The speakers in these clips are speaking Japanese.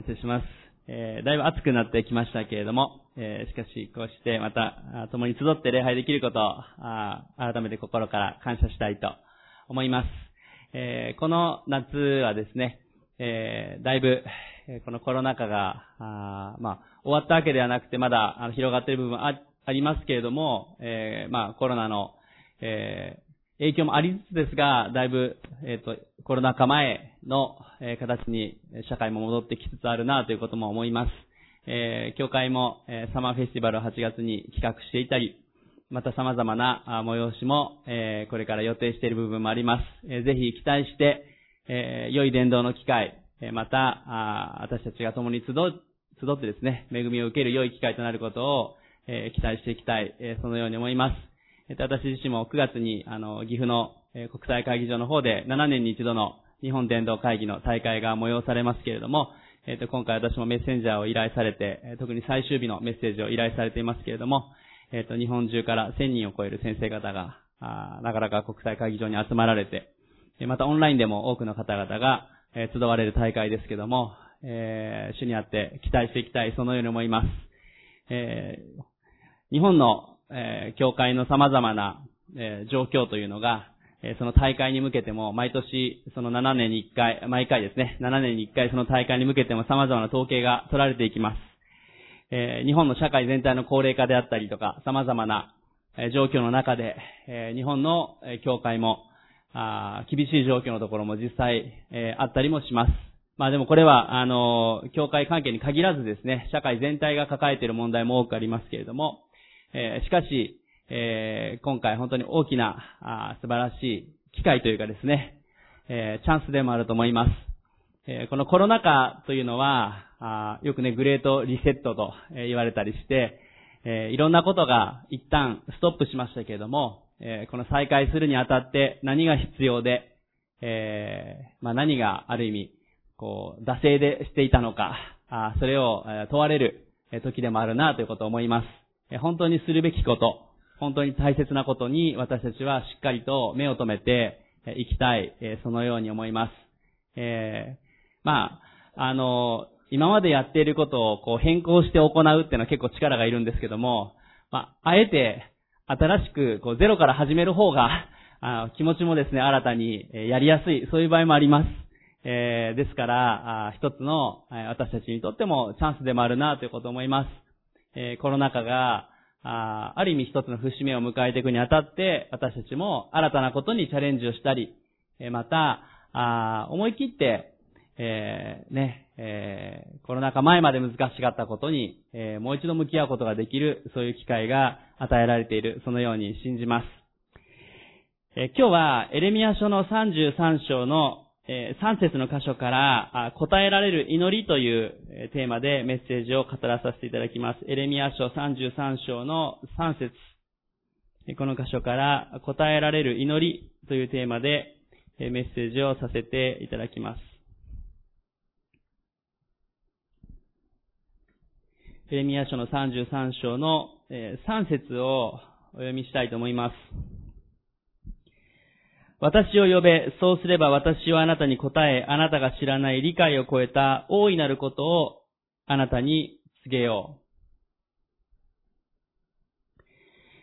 失礼します。だいぶ暑くなってきましたけれども、しかしこうしてまた共に集って礼拝できることを改めて心から感謝したいと思います。この夏はですね、だいぶこのコロナ禍が終わったわけではなくてまだ広がっている部分ありますけれども、コロナの影響もありつつですが、だいぶコロナ禍前の形に社会も戻ってきつつあるなということも思います。教会もサマーフェスティバルを8月に企画していたり、また様々な催しもこれから予定している部分もあります。ぜひ期待して良い伝道の機会、また私たちが共に集ってですね、恵みを受ける良い機会となることを期待していきたい、そのように思います。私自身も9月に岐阜の国際会議場の方で7年に一度の日本伝道会議の大会が催されますけれども、今回私もメッセンジャーを依頼されて、特に最終日のメッセージを依頼されていますけれども、日本中から1000人を超える先生方がなかなか国際会議場に集まられて、またオンラインでも多くの方々が集われる大会ですけども、主にあって期待していきたい、そのように思います。日本の教会の様々な状況というのが、その大会に向けても毎年その7年に1回、毎回ですね、7年に1回その大会に向けても様々な統計が取られていきます。日本の社会全体の高齢化であったりとか、様々な状況の中で、日本の教会も厳しい状況のところも実際あったりもします。でもこれは教会関係に限らずですね、社会全体が抱えている問題も多くありますけれども、しかし、今回本当に大きな素晴らしい機会というかですね、チャンスでもあると思います。このコロナ禍というのは、よくね、グレートリセットと言われたりして、いろんなことが一旦ストップしましたけれども、この再開するにあたって何が必要で、何がある意味、惰性でしていたのか、それを問われる時でもあるなということを思います。本当にするべきこと、本当に大切なことに私たちはしっかりと目を留めていきたい、そのように思います。今までやっていることを変更して行うっていうのは結構力がいるんですけども、あえて新しくゼロから始める方が気持ちもですね、新たにやりやすい、そういう場合もあります。ですから、一つの私たちにとってもチャンスでもあるなということを思います。コロナ禍が、ある意味一つの節目を迎えていくにあたって、私たちも新たなことにチャレンジをしたり、また、思い切って、コロナ禍前まで難しかったことに、もう一度向き合うことができる、そういう機会が与えられている、そのように信じます。今日は、エレミヤ書の33章の、3節の箇所から答えられる祈りというテーマでメッセージを語らさせていただきます。エレミヤ書33章の3節。この箇所から答えられる祈りというテーマでメッセージをさせていただきます。エレミヤ書の33章の3節をお読みしたいと思います。私を呼べ、そうすれば私はあなたに答え、あなたが知らない理解を超えた大いなることをあなたに告げよ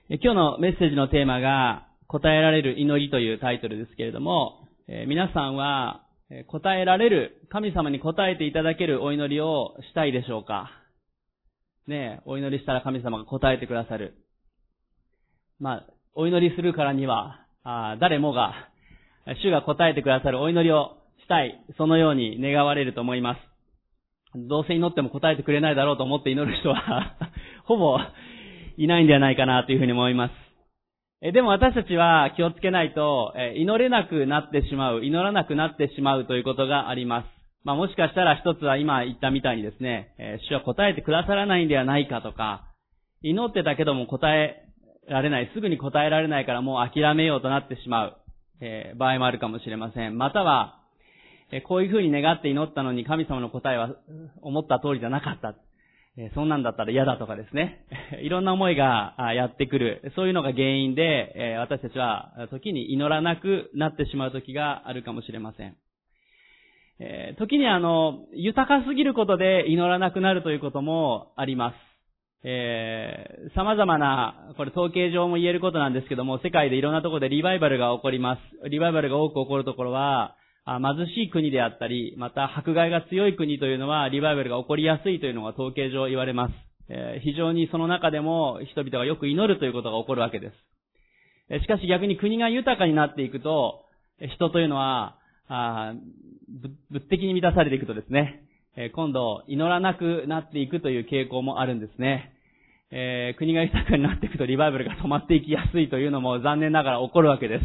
う。今日のメッセージのテーマが答えられる祈りというタイトルですけれども、皆さんは答えられる、神様に答えていただけるお祈りをしたいでしょうか？お祈りしたら神様が答えてくださる。お祈りするからには、誰もが主が答えてくださるお祈りをしたい、そのように願われると思います。どうせ祈っても答えてくれないだろうと思って祈る人はほぼいないんではないかなというふうに思います。でも私たちは気をつけないと祈れなくなってしまう、祈らなくなってしまうということがあります。もしかしたら一つは今言ったみたいにですね、主は答えてくださらないんではないかとか、祈ってたけどもすぐに答えられないからもう諦めようとなってしまう、場合もあるかもしれません。または、こういうふうに願って祈ったのに神様の答えは思った通りじゃなかった、そんなんだったら嫌だとかですねいろんな思いがやってくる、そういうのが原因で、私たちは時に祈らなくなってしまう時があるかもしれません。時に豊かすぎることで祈らなくなるということもあります。様々な、これ統計上も言えることなんですけども、世界でいろんなところでリバイバルが起こります。リバイバルが多く起こるところは、貧しい国であったり、また迫害が強い国というのはリバイバルが起こりやすいというのが統計上言われます。非常にその中でも人々がよく祈るということが起こるわけです。しかし逆に国が豊かになっていくと、人というのは、物的に満たされていくとですね、今度祈らなくなっていくという傾向もあるんですね。国が豊かになっていくとリバイバルが止まっていきやすいというのも残念ながら起こるわけです。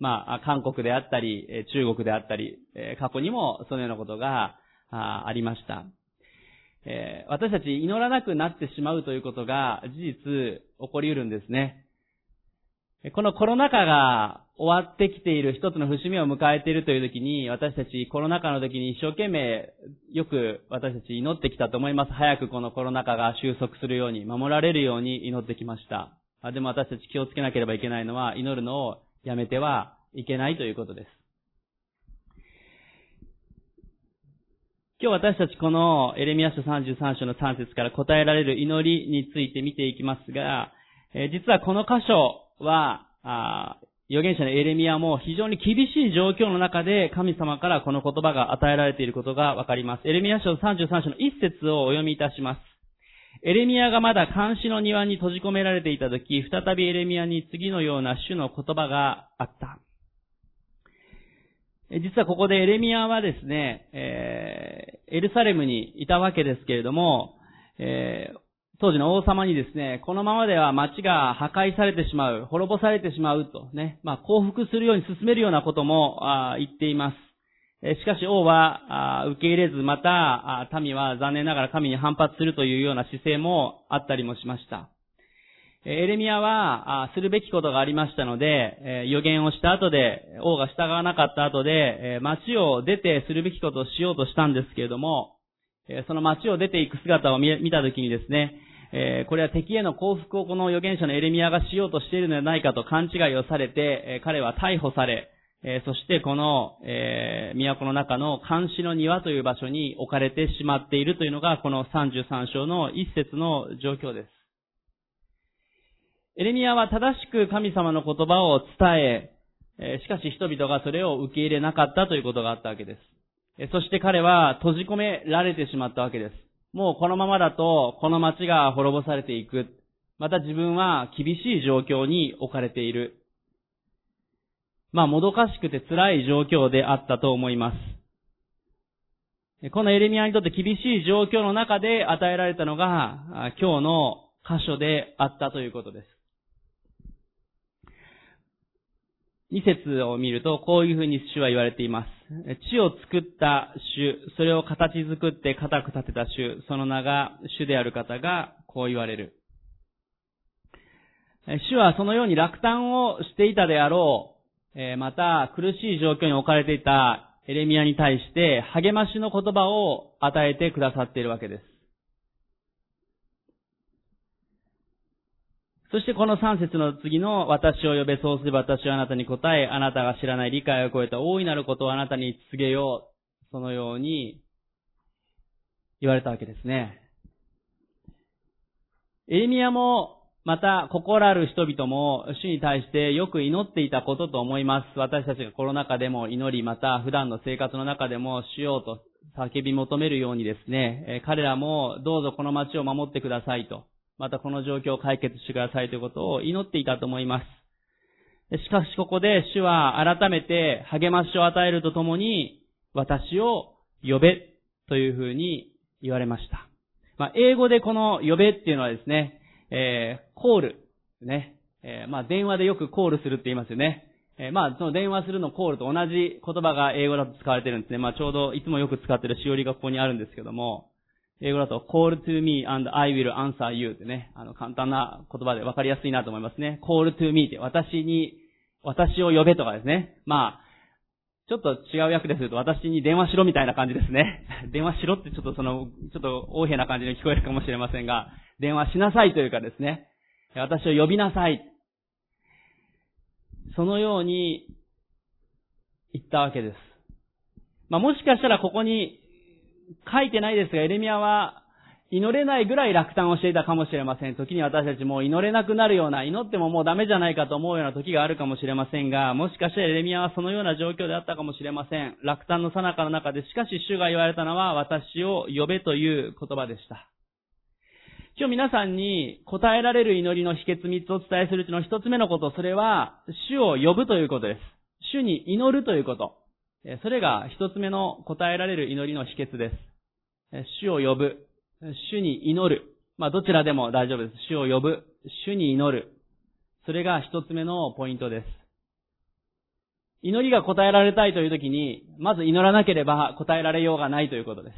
韓国であったり、中国であったり、過去にもそのようなことがありました。私たち祈らなくなってしまうということが事実起こり得るんですね。このコロナ禍が終わってきている一つの節目を迎えているという時に、私たちコロナ禍の時に一生懸命よく私たち祈ってきたと思います。早くこのコロナ禍が収束するように、守られるように祈ってきました。でも私たち気をつけなければいけないのは、祈るのをやめてはいけないということです。今日私たちこのエレミヤ書33章の3節から答えられる祈りについて見ていきますが、実はこの箇所は、預言者のエレミヤも非常に厳しい状況の中で神様からこの言葉が与えられていることがわかります。エレミヤ書33章の一節をお読みいたします。エレミヤがまだ監視の庭に閉じ込められていたとき、再びエレミヤに次のような主の言葉があった。実はここでエレミヤはですね、エルサレムにいたわけですけれども、当時の王様にですね、このままでは町が破壊されてしまう、滅ぼされてしまうとね、降伏するように進めるようなことも言っています。しかし王は受け入れず、また民は残念ながら神に反発するというような姿勢もあったりもしました。エレミヤはするべきことがありましたので、予言をした後で、王が従わなかった後で、町を出てするべきことをしようとしたんですけれども、その町を出ていく姿を見たときにですね、これは敵への降伏をこの預言者のエレミヤがしようとしているのではないかと勘違いをされて、彼は逮捕され、そしてこの都の中の監視の庭という場所に置かれてしまっているというのがこの33章の一節の状況です。エレミヤは正しく神様の言葉を伝え、しかし人々がそれを受け入れなかったということがあったわけです。そして彼は閉じ込められてしまったわけです。もうこのままだとこの町が滅ぼされていく。また自分は厳しい状況に置かれている。もどかしくて辛い状況であったと思います。このエレミヤにとって厳しい状況の中で与えられたのが今日の箇所であったということです。2節を見ると、こういうふうに主は言われています。地を作った主、それを形作って固く立てた主、その名が主である方がこう言われる。主はそのように落胆をしていたであろう、また苦しい状況に置かれていたエレミヤに対して励ましの言葉を与えてくださっているわけです。そしてこの3節の次の、私を呼べ、そうすれば私はあなたに答え、あなたが知らない理解を超えた大いなることをあなたに告げよう、そのように言われたわけですね。エレミヤも、また心ある人々も主に対してよく祈っていたことと思います。私たちがコロナ禍でも祈り、また普段の生活の中でもしようと叫び求めるようにですね、彼らもどうぞこの町を守ってくださいと。またこの状況を解決してくださいということを祈っていたと思います。しかしここで主は改めて励ましを与えるとともに、私を呼べというふうに言われました。英語でこの呼べっていうのはですね、コール。ね。電話でよくコールするって言いますよね。その電話するのコールと同じ言葉が英語だと使われてるんですね。ちょうどいつもよく使ってるしおりがここにあるんですけども、英語だと call to me and I will answer you ってね、簡単な言葉で分かりやすいなと思いますね。call to me って私を呼べとかですね。ちょっと違う訳ですると私に電話しろみたいな感じですね。電話しろってちょっと横柄な感じに聞こえるかもしれませんが、電話しなさいというかですね。私を呼びなさい。そのように言ったわけです。まあ、もしかしたらここに書いてないですが、エレミヤは祈れないぐらい落胆をしていたかもしれません。時に私たちも祈れなくなるような、祈ってももうダメじゃないかと思うような時があるかもしれませんが、もしかしたらエレミヤはそのような状況であったかもしれません。落胆の最中の中で、しかし主が言われたのは、私を呼べという言葉でした。今日皆さんに答えられる祈りの秘訣3つをお伝えするうちの1つ目のこと、それは主を呼ぶということです。主に祈るということ。それが1つ目の答えられる祈りの秘訣です。主を呼ぶ。主に祈る。まあ、どちらでも大丈夫です。主を呼ぶ。主に祈る。それが一つ目のポイントです。祈りが答えられたいというときに、まず祈らなければ答えられようがないということです。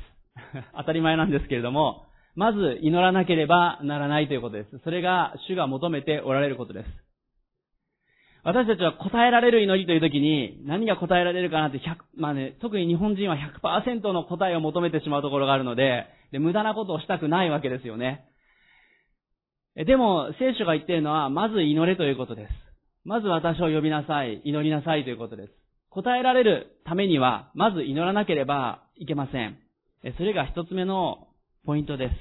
当たり前なんですけれども、まず祈らなければならないということです。それが主が求めておられることです。私たちは答えられる祈りというときに、何が答えられるかなってまあね、特に日本人は 100% の答えを求めてしまうところがあるので、無駄なことをしたくないわけですよね。でも、聖書が言っているのは、まず祈れということです。まず私を呼びなさい、祈りなさいということです。答えられるためには、まず祈らなければいけません。それが一つ目のポイントです。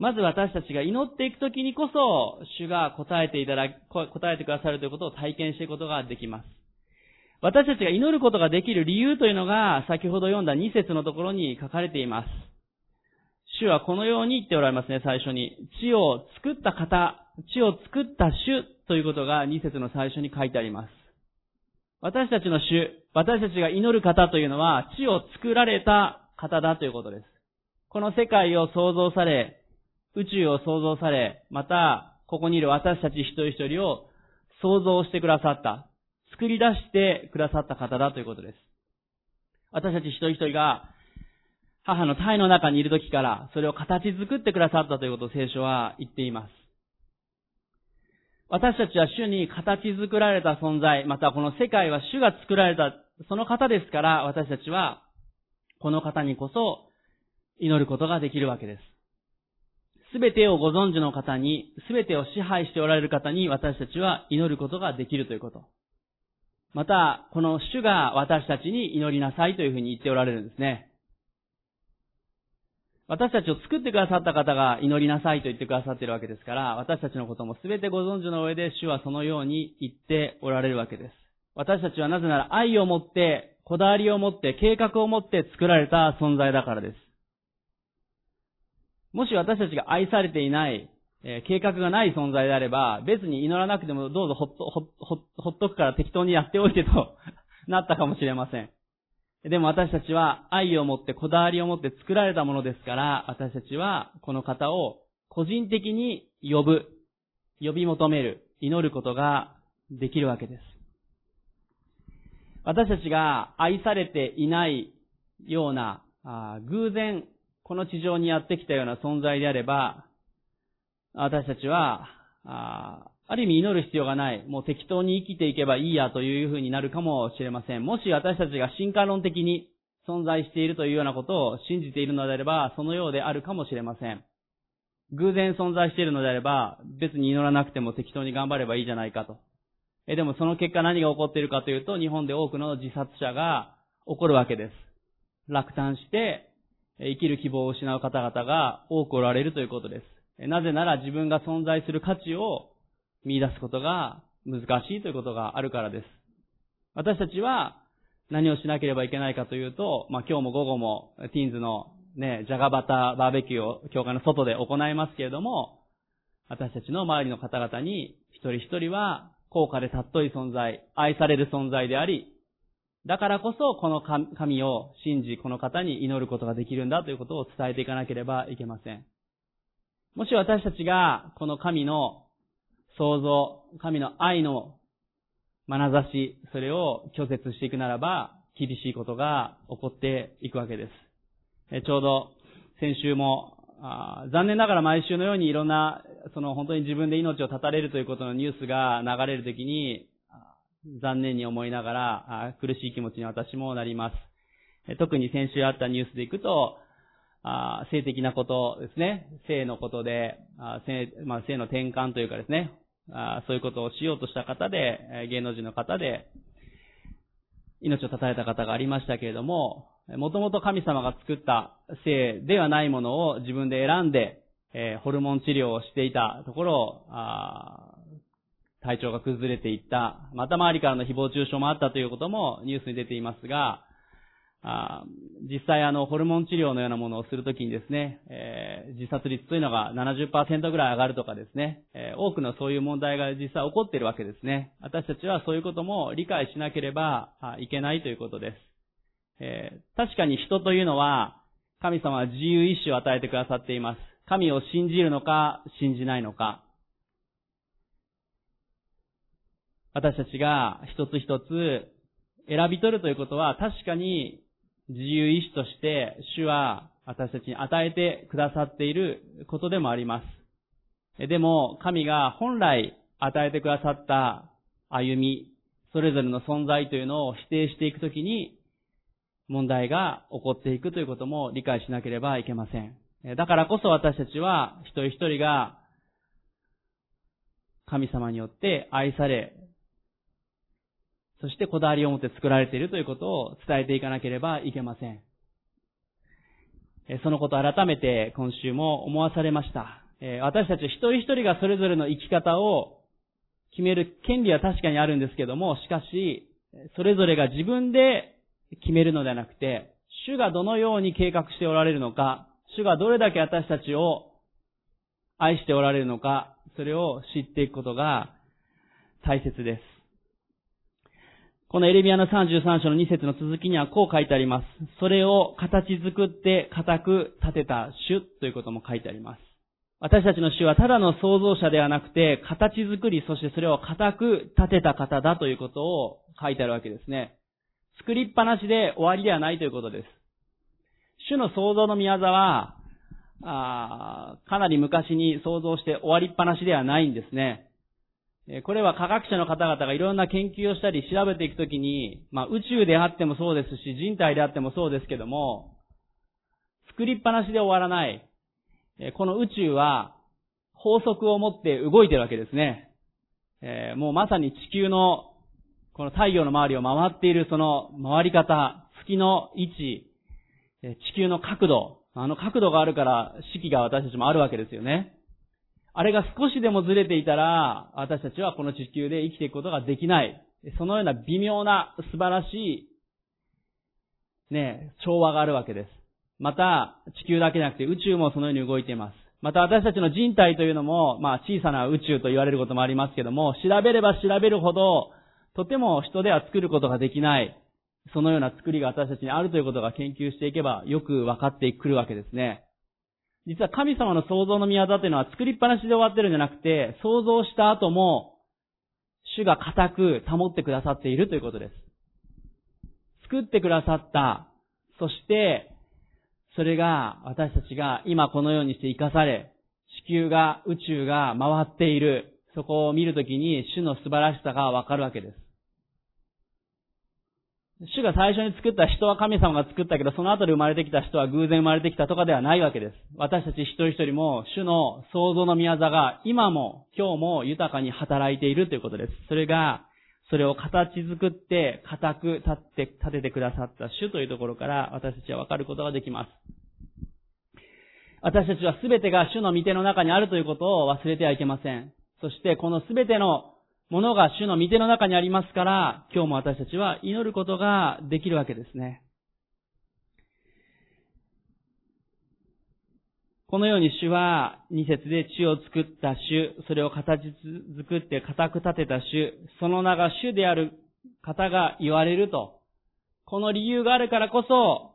まず私たちが祈っていくときにこそ、主が答えてくださるということを体験していくことができます。私たちが祈ることができる理由というのが、先ほど読んだ2節のところに書かれています。主はこのように言っておられますね、最初に。地を作った方、地を作った主ということが2節の最初に書いてあります。私たちの主、私たちが祈る方というのは、地を作られた方だということです。この世界を創造され、宇宙を創造され、また、ここにいる私たち一人一人を創造してくださった、作り出してくださった方だということです。私たち一人一人が、母の胎の中にいる時から、それを形作ってくださったということを聖書は言っています。私たちは主に形作られた存在、またこの世界は主が作られた、その方ですから、私たちは、この方にこそ、祈ることができるわけです。すべてをご存知の方に、すべてを支配しておられる方に、私たちは祈ることができるということ。また、この主が私たちに祈りなさいというふうに言っておられるんですね。私たちを作ってくださった方が祈りなさいと言ってくださっているわけですから、私たちのことも全てご存知の上で主はそのように言っておられるわけです。私たちはなぜなら愛を持って、こだわりを持って、計画を持って作られた存在だからです。もし私たちが愛されていない、計画がない存在であれば、別に祈らなくてもどうぞほっとくから適当にやっておいてとなったかもしれません。でも私たちは愛を持ってこだわりを持って作られたものですから、私たちはこの方を個人的に呼ぶ、呼び求める、祈ることができるわけです。私たちが愛されていないような、偶然この地上にやってきたような存在であれば、私たちは、ある意味祈る必要がない。もう適当に生きていけばいいやというふうになるかもしれません。もし私たちが進化論的に存在しているというようなことを信じているのであれば、そのようであるかもしれません。偶然存在しているのであれば、別に祈らなくても適当に頑張ればいいじゃないかと。でもその結果何が起こっているかというと、日本で多くの自殺者が起こるわけです。落胆して生きる希望を失う方々が多くおられるということです。なぜなら自分が存在する価値を見出すことが難しいということがあるからです。私たちは何をしなければいけないかというと、今日も午後もティーンズのね、じゃがバターバーベキューを教会の外で行いますけれども、私たちの周りの方々に一人一人は高価で尊い存在、愛される存在であり、だからこそこの神を信じ、この方に祈ることができるんだということを伝えていかなければいけません。もし私たちがこの神の創造、神の愛の眼差し、それを拒絶していくならば、厳しいことが起こっていくわけです。ちょうど先週も、残念ながら毎週のようにいろんな、本当に自分で命を絶たれるということのニュースが流れるときに、残念に思いながら、苦しい気持ちに私もなります。特に先週あったニュースでいくと、性的なことですね、性のことで、性の転換というかですね、そういうことをしようとした方で、芸能人の方で、命を絶たれた方がありましたけれども、もともと神様が作った性ではないものを自分で選んで、ホルモン治療をしていたところ、体調が崩れていった。また周りからの誹謗中傷もあったということもニュースに出ていますが、実際ホルモン治療のようなものをするときにですね、自殺率というのが 70% ぐらい上がるとかですね、多くのそういう問題が実際起こっているわけですね。私たちはそういうことも理解しなければいけないということです。確かに人というのは、神様は自由意志を与えてくださっています。神を信じるのか、信じないのか。私たちが一つ一つ選び取るということは、確かに自由意志として主は私たちに与えてくださっていることでもあります。でも神が本来与えてくださった歩み、それぞれの存在というのを否定していくときに問題が起こっていくということも理解しなければいけません。だからこそ私たちは一人一人が神様によって愛され、そしてこだわりを持って作られているということを伝えていかなければいけません。そのことを改めて今週も思わされました。私たち一人一人がそれぞれの生き方を決める権利は確かにあるんですけども、しかし、それぞれが自分で決めるのではなくて、主がどのように計画しておられるのか、主がどれだけ私たちを愛しておられるのか、それを知っていくことが大切です。このエレミヤの33章の2節の続きにはこう書いてあります。それを形作って固く立てた主ということも書いてあります。私たちの主はただの創造者ではなくて、形作り、そしてそれを固く立てた方だということを書いてあるわけですね。作りっぱなしで終わりではないということです。主の創造の御業は、かなり昔に創造して終わりっぱなしではないんですね。これは科学者の方々がいろんな研究をしたり調べていくときに、宇宙であってもそうですし、人体であってもそうですけども、作りっぱなしで終わらない。この宇宙は法則を持って動いてるわけですね。もうまさに地球のこの太陽の周りを回っているその回り方、月の位置、地球の角度、あの角度があるから四季が私たちもあるわけですよね。あれが少しでもずれていたら、私たちはこの地球で生きていくことができない。そのような微妙な素晴らしい、調和があるわけです。また、地球だけじゃなくて宇宙もそのように動いています。また私たちの人体というのも、小さな宇宙と言われることもありますけども、調べれば調べるほど、とても人では作ることができない。そのような作りが私たちにあるということが研究していけばよく分かってくるわけですね。実は神様の創造の御業というのは作りっぱなしで終わってるんじゃなくて、創造した後も主が固く保ってくださっているということです。作ってくださった。そして、それが私たちが今このようにして生かされ、地球が宇宙が回っている。そこを見るときに主の素晴らしさがわかるわけです。主が最初に作った人は神様が作ったけど、その後で生まれてきた人は偶然生まれてきたとかではないわけです。私たち一人一人も主の創造の御業が今も今日も豊かに働いているということです。それを形作って固く立ててくださった主というところから私たちはわかることができます。私たちは全てが主の御手の中にあるということを忘れてはいけません。そしてこの全てのものが主の御手の中にありますから、今日も私たちは祈ることができるわけですね。このように主は2節で地を作った主、それを形作って固く立てた主、その名が主である方が言われると。この理由があるからこそ、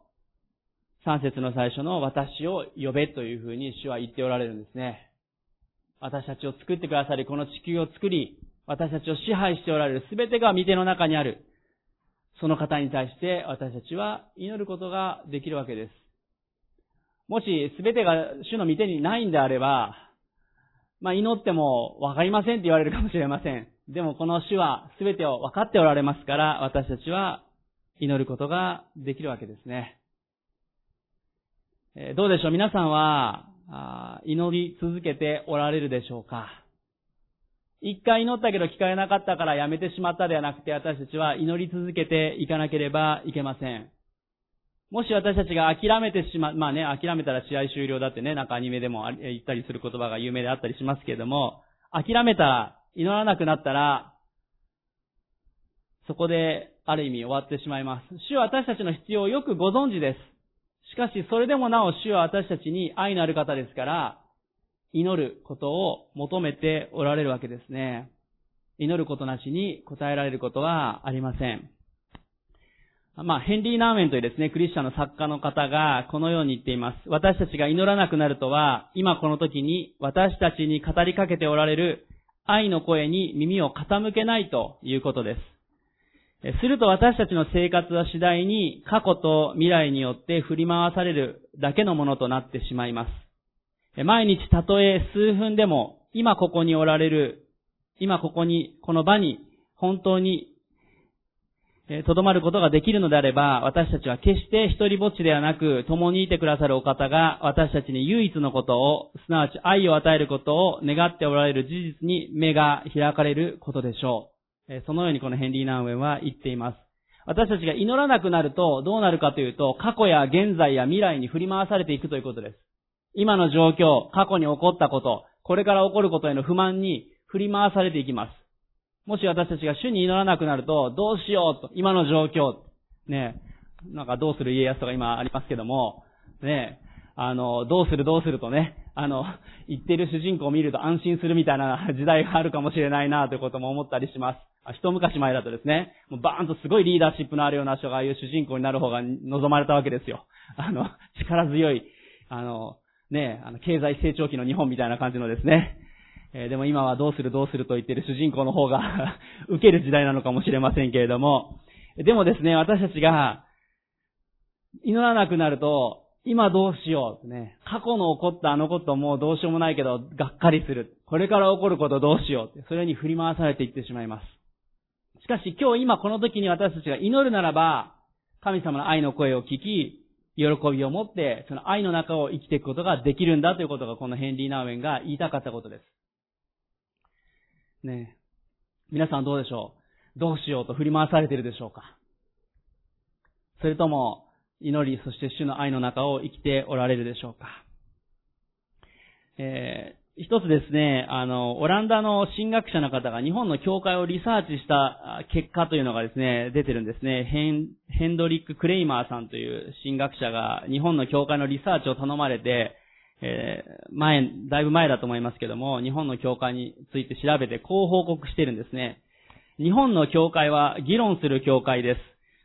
3節の最初の私を呼べというふうに主は言っておられるんですね。私たちを作ってくださり、この地球を作り、私たちを支配しておられる全てが御手の中にある。その方に対して私たちは祈ることができるわけです。もし全てが主の御手にないんであれば、祈ってもわかりませんって言われるかもしれません。でもこの主は全てをわかっておられますから、私たちは祈ることができるわけですね。どうでしょう、皆さんは祈り続けておられるでしょうか。一回祈ったけど聞かれなかったからやめてしまったではなくて、私たちは祈り続けていかなければいけません。もし私たちが諦めてしまう、諦めたら試合終了だってね、なんかアニメでも言ったりする言葉が有名であったりしますけれども、諦めたら、祈らなくなったら、そこである意味終わってしまいます。主は私たちの必要をよくご存知です。しかし、それでもなお主は私たちに愛のある方ですから、祈ることを求めておられるわけですね。祈ることなしに答えられることはありません。ヘンリー・ナーメンというですね、クリスチャンの作家の方がこのように言っています。私たちが祈らなくなるとは、今この時に私たちに語りかけておられる愛の声に耳を傾けないということです。すると私たちの生活は次第に過去と未来によって振り回されるだけのものとなってしまいます。毎日たとえ数分でも今ここにおられる、今ここに、この場に本当にとどまることができるのであれば、私たちは決して一人ぼっちではなく、共にいてくださるお方が、私たちに唯一のことを、すなわち愛を与えることを願っておられる事実に目が開かれることでしょう。そのようにこのヘンリー・ナーウェンは言っています。私たちが祈らなくなると、どうなるかというと、過去や現在や未来に振り回されていくということです。今の状況、過去に起こったこと、これから起こることへの不満に振り回されていきます。もし私たちが主に祈らなくなると、どうしようと、今の状況、ね、なんかどうする家康とか今ありますけども、ね、どうするとね、言ってる主人公を見ると安心するみたいな時代があるかもしれないなということも思ったりします。一昔前だとですね、もうバーンとすごいリーダーシップのあるような人がああいう主人公になる方が望まれたわけですよ。力強い、経済成長期の日本みたいな感じのですね、でも今はどうすると言ってる主人公の方が受ける時代なのかもしれませんけれども、でもですね、私たちが祈らなくなると、今どうしよう、ね、過去の起こったあのこともうどうしようもないけどがっかりする、これから起こることどうしよう、それに振り回されていってしまいます。しかし今日今この時に私たちが祈るならば、神様の愛の声を聞き、喜びを持ってその愛の中を生きていくことができるんだということが、このヘンリー・ナーウェンが言いたかったことですね。皆さんどうでしょう？どうしようと振り回されているでしょうか？それとも祈り、そして主の愛の中を生きておられるでしょうか？一つですね、オランダの神学者の方が日本の教会をリサーチした結果というのがですね、出てるんですね。ヘンドリック・クレイマーさんという神学者が日本の教会のリサーチを頼まれて、だいぶ前だと思いますけども、日本の教会について調べてこう報告してるんですね。日本の教会は議論する教会です。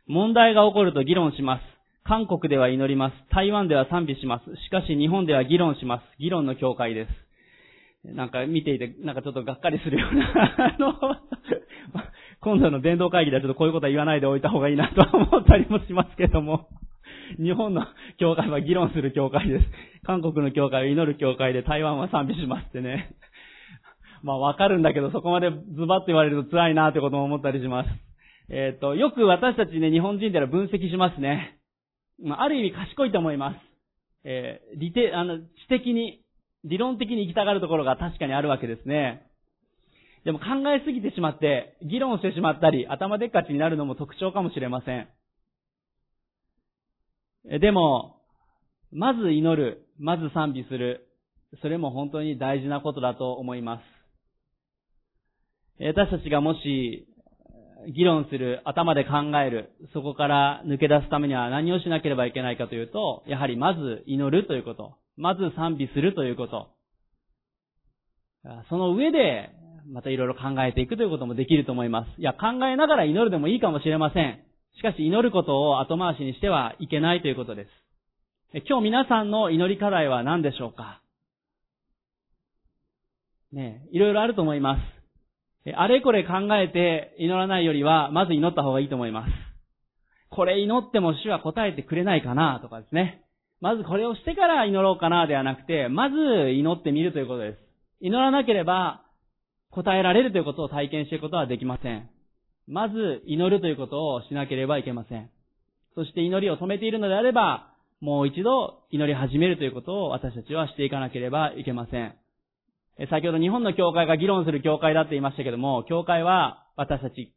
問題が起こると議論します。韓国では祈ります。台湾では賛美します。しかし日本では議論します。議論の教会です。なんか見ていて、なんかちょっとがっかりするような、今度の伝道会議ではちょっとこういうことは言わないでおいた方がいいなとは思ったりもしますけども。日本の教会は議論する教会です。韓国の教会は祈る教会で、台湾は賛美しますってね。わかるんだけど、そこまでズバッと言われると辛いなってことも思ったりします。よく私たちね、日本人では分析しますね。ある意味賢いと思います。知的に、理論的に行きたがるところが確かにあるわけですね。でも考えすぎてしまって、議論してしまったり、頭でっかちになるのも特徴かもしれません。でも、まず祈る、まず賛美する、それも本当に大事なことだと思います。私たちがもし、議論する、頭で考える、そこから抜け出すためには何をしなければいけないかというと、やはりまず祈るということ、まず賛美するということ、その上で、またいろいろ考えていくということもできると思います。いや、考えながら祈るでもいいかもしれません。しかし祈ることを後回しにしてはいけないということです。今日皆さんの祈り課題は何でしょうか？いろいろあると思います。あれこれ考えて祈らないよりは、まず祈った方がいいと思います。これ祈っても主は答えてくれないかなとかですね。まずこれをしてから祈ろうかなではなくて、まず祈ってみるということです。祈らなければ答えられるということを体験していくことはできません。まず祈るということをしなければいけません。そして祈りを止めているのであれば、もう一度祈り始めるということを私たちはしていかなければいけません。先ほど日本の教会が議論する教会だって言いましたけども、教会は私たち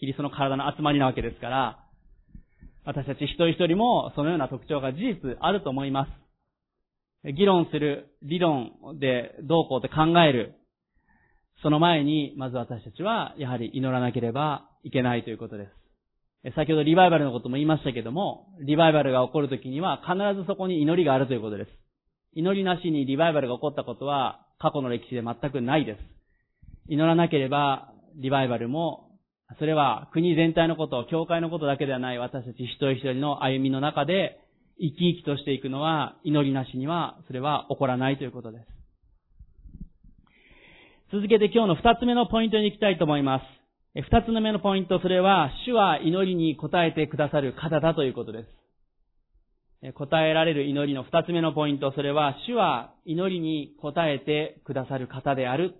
キリストの体の集まりなわけですから、私たち一人一人もそのような特徴が事実あると思います。議論する、理論でどうこうって考える。その前に、まず私たちはやはり祈らなければいけないということです。先ほどリバイバルのことも言いましたけども、リバイバルが起こるときには必ずそこに祈りがあるということです。祈りなしにリバイバルが起こったことは過去の歴史で全くないです。祈らなければリバイバルも、それは国全体のこと、教会のことだけではない私たち一人一人の歩みの中で生き生きとしていくのは祈りなしにはそれは起こらないということです。続けて今日の二つ目のポイントに行きたいと思います。二つ目のポイント、それは主は祈りに応えてくださる方だということです。答えられる祈りの二つ目のポイント、それは主は祈りに応えてくださる方である。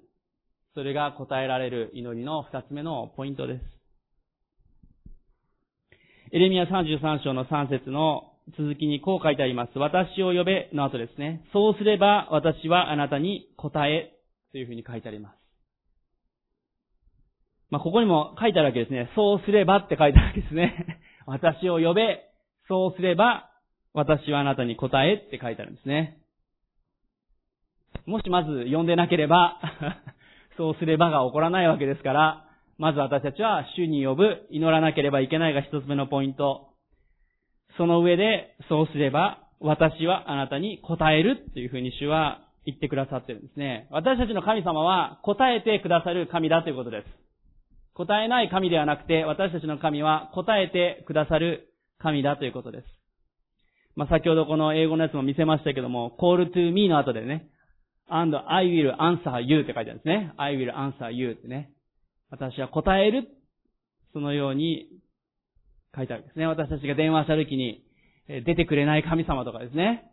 それが答えられる祈りの二つ目のポイントです。エレミヤ33章の3節の続きにこう書いてあります。私を呼べの後ですね。そうすれば私はあなたに答えというふうに書いてあります。ここにも書いてあるわけですね。そうすればって書いてあるわけですね。私を呼べ、そうすれば私はあなたに答えって書いてあるんですね。もしまず呼んでなければそうすればが起こらないわけですから、まず私たちは主に呼ぶ、祈らなければいけないが一つ目のポイント。その上で、そうすれば私はあなたに答えるというふうに主は言ってくださってるんですね。私たちの神様は答えてくださる神だということです。答えない神ではなくて、私たちの神は答えてくださる神だということです。先ほどこの英語のやつも見せましたけども、call to me の後でね、and I will answer you って書いてあるんですね。I will answer you ってね。私は答える。そのように書いてあるんですね。私たちが電話した時に、出てくれない神様とかですね。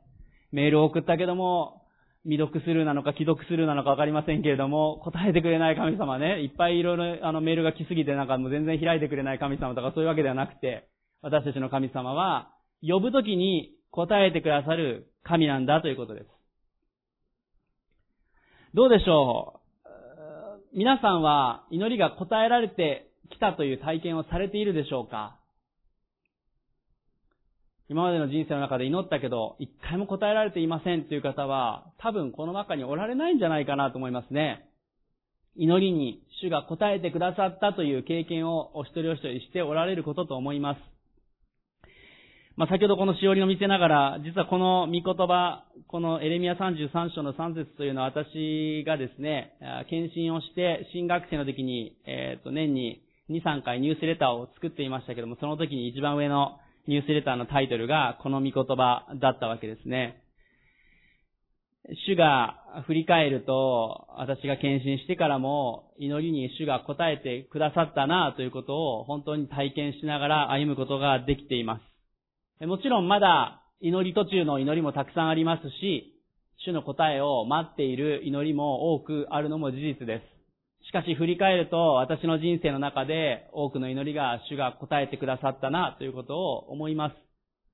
メールを送ったけども、未読スルーなのか既読スルーなのかわかりませんけれども、答えてくれない神様ね。いっぱいいろいろメールが来すぎてなんかもう全然開いてくれない神様とかそういうわけではなくて、私たちの神様は、呼ぶときに答えてくださる神なんだということです。どうでしょう。皆さんは祈りが答えられてきたという体験をされているでしょうか。今までの人生の中で祈ったけど一回も答えられていませんという方は多分この中におられないんじゃないかなと思いますね。祈りに主が答えてくださったという経験をお一人お一人しておられることと思います。先ほどこのしおりを見せながら、実はこの御言葉、このエレミヤ33章の3節というのは私がですね、検診をして、新学生の時に、年に2、3回ニュースレターを作っていましたけども、その時に一番上のニュースレターのタイトルが、この御言葉だったわけですね。主が振り返ると、私が検診してからも、祈りに主が答えてくださったなということを本当に体験しながら歩むことができています。もちろんまだ祈り途中の祈りもたくさんありますし、主の答えを待っている祈りも多くあるのも事実です。しかし振り返ると私の人生の中で多くの祈りが主が答えてくださったなということを思います。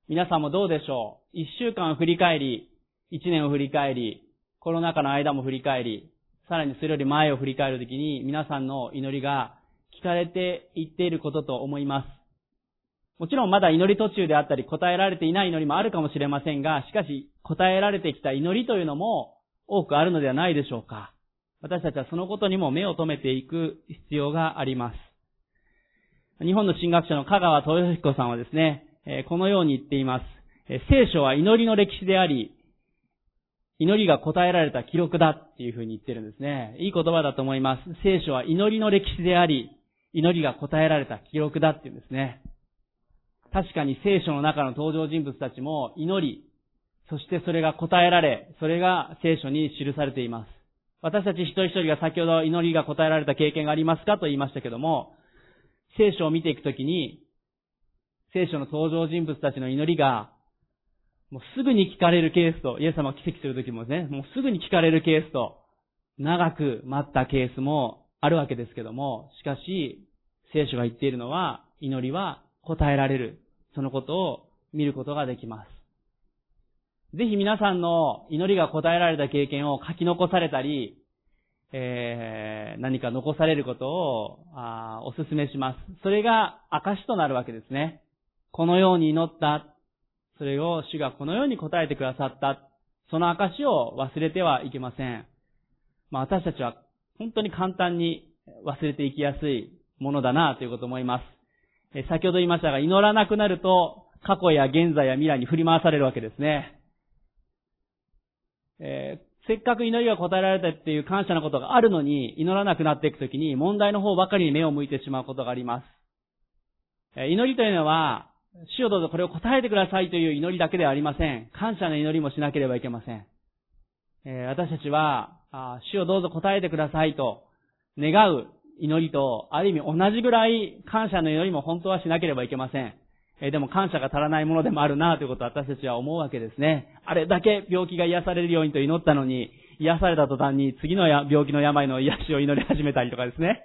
皆さんもどうでしょう。一週間振り返り、一年を振り返り、コロナ禍の間も振り返り、さらにそれより前を振り返るときに皆さんの祈りが聞かれていっていることと思います。もちろんまだ祈り途中であったり答えられていない祈りもあるかもしれませんが、しかし答えられてきた祈りというのも多くあるのではないでしょうか。私たちはそのことにも目を留めていく必要があります。日本の神学者の香川豊彦さんはですね、このように言っています。聖書は祈りの歴史であり、祈りが答えられた記録だっていうふうに言ってるんですね。いい言葉だと思います。聖書は祈りの歴史であり、祈りが答えられた記録だっていうんですね。確かに聖書の中の登場人物たちも祈り、そしてそれが答えられ、それが聖書に記されています。私たち一人一人が先ほど祈りが答えられた経験がありますかと言いましたけども、聖書を見ていくときに、聖書の登場人物たちの祈りが、もうすぐに聞かれるケースと、イエス様が奇跡するときもですね、もうすぐに聞かれるケースと、長く待ったケースもあるわけですけども、しかし、聖書が言っているのは、祈りは、答えられる。そのことを見ることができます。ぜひ皆さんの祈りが答えられた経験を書き残されたり、何か残されることをお勧めします。それが証となるわけですね。このように祈った。それを主がこのように答えてくださった。その証を忘れてはいけません。私たちは本当に簡単に忘れていきやすいものだなということを思います。先ほど言いましたが、祈らなくなると過去や現在や未来に振り回されるわけですね。せっかく祈りが答えられたっていう感謝のことがあるのに、祈らなくなっていくときに問題の方ばかりに目を向いてしまうことがあります。祈りというのは、主よどうぞこれを答えてくださいという祈りだけではありません。感謝の祈りもしなければいけません。私たちは、主よどうぞ答えてくださいと願う祈りと、ある意味同じぐらい感謝の祈りも本当はしなければいけません。でも感謝が足らないものでもあるなということを私たちは思うわけですね。あれだけ病気が癒されるようにと祈ったのに、癒された途端に次の病気の病の癒しを祈り始めたりとかですね。